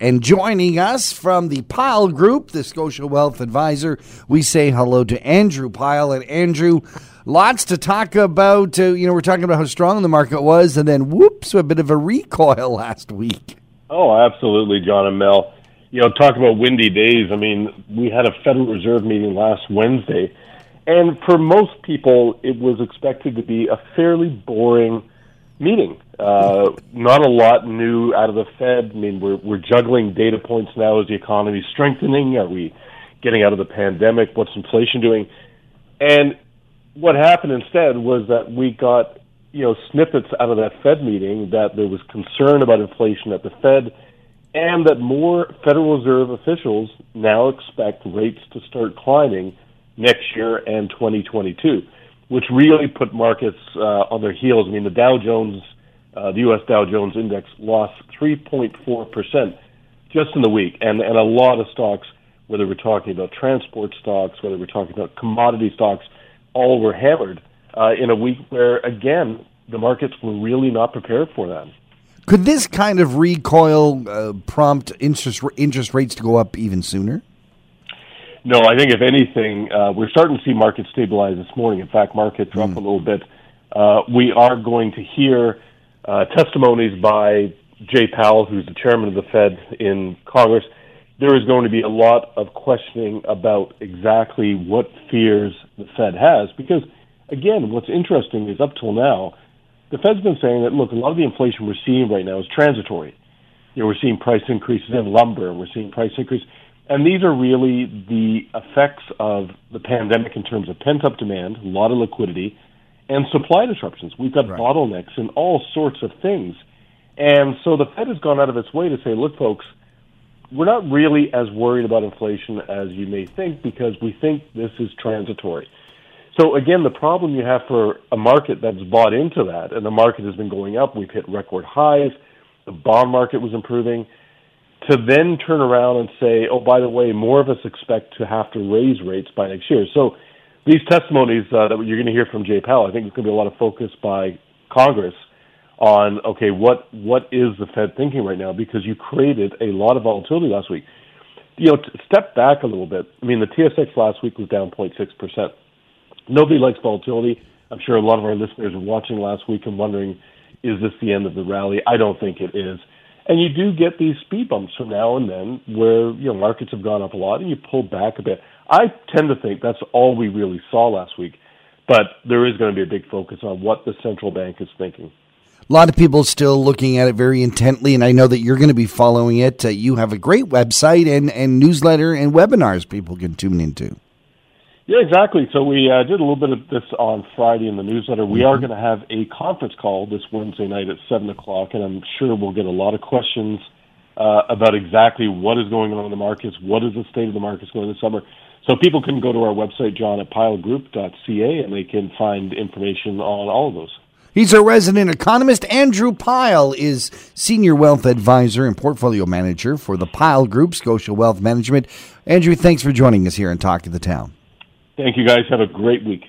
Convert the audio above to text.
And joining us from the Pyle Group, the Scotia Wealth Advisor, we say hello to Andrew Pyle. And Andrew, lots to talk about. We're talking about how strong the market was, and then, whoops, a bit of a recoil last week. Oh, absolutely, John and Mel. Talk about windy days. I mean, we had a Federal Reserve meeting last Wednesday, and for most people, it was expected to be a fairly boring meeting. Not a lot new out of the Fed. I mean, we're juggling data points now. Is the economy strengthening? Are we getting out of the pandemic? What's inflation doing? And what happened instead was that we got snippets out of that Fed meeting that there was concern about inflation at the Fed, and that more Federal Reserve officials now expect rates to start climbing next year and 2022, which really put markets on their heels. I mean, the Dow Jones, the U.S. Dow Jones index lost 3.4% just in the week, and a lot of stocks, whether we're talking about transport stocks, whether we're talking about commodity stocks, all were hammered in a week where, again, the markets were really not prepared for that. Could this kind of recoil prompt interest rates to go up even sooner? No, I think if anything, we're starting to see markets stabilize this morning. In fact, markets are up a little bit. We are going to hear testimonies by Jay Powell, who's the chairman of the Fed, in Congress. There is going to be a lot of questioning about exactly what fears the Fed has, because, again, what's interesting is up till now, the Fed's been saying that, look, a lot of the inflation we're seeing right now is transitory. We're seeing price increases in lumber, and we're seeing price increases. And these are really the effects of the pandemic in terms of pent-up demand, a lot of liquidity, and supply disruptions. We've got bottlenecks in all sorts of things. And so the Fed has gone out of its way to say, look, folks, we're not really as worried about inflation as you may think, because we think this is transitory. So, again, the problem you have for a market that's bought into that, and the market has been going up, we've hit record highs, the bond market was improving, to then turn around and say, oh, by the way, more of us expect to have to raise rates by next year. So these testimonies that you're going to hear from Jay Powell, I think there's going to be a lot of focus by Congress on, okay, what is the Fed thinking right now? Because you created a lot of volatility last week. Step back a little bit. I mean, the TSX last week was down 0.6%. Nobody likes volatility. I'm sure a lot of our listeners were watching last week and wondering, is this the end of the rally? I don't think it is. And you do get these speed bumps from now and then where markets have gone up a lot and you pull back a bit. I tend to think that's all we really saw last week, but there is going to be a big focus on what the central bank is thinking. A lot of people still looking at it very intently, and I know that you're going to be following it. You have a great website and newsletter and webinars people can tune into. Yeah, exactly. So we did a little bit of this on Friday in the newsletter. We are going to have a conference call this Wednesday night at 7 o'clock, and I'm sure we'll get a lot of questions about exactly what is going on in the markets, what is the state of the markets going this summer. So people can go to our website, John, at pilegroup.ca, and they can find information on all of those. He's our resident economist. Andrew Pyle is Senior Wealth Advisor and Portfolio Manager for the Pyle Group, Scotia Wealth Management. Andrew, thanks for joining us here and Talk to the Town. Thank you, guys. Have a great week.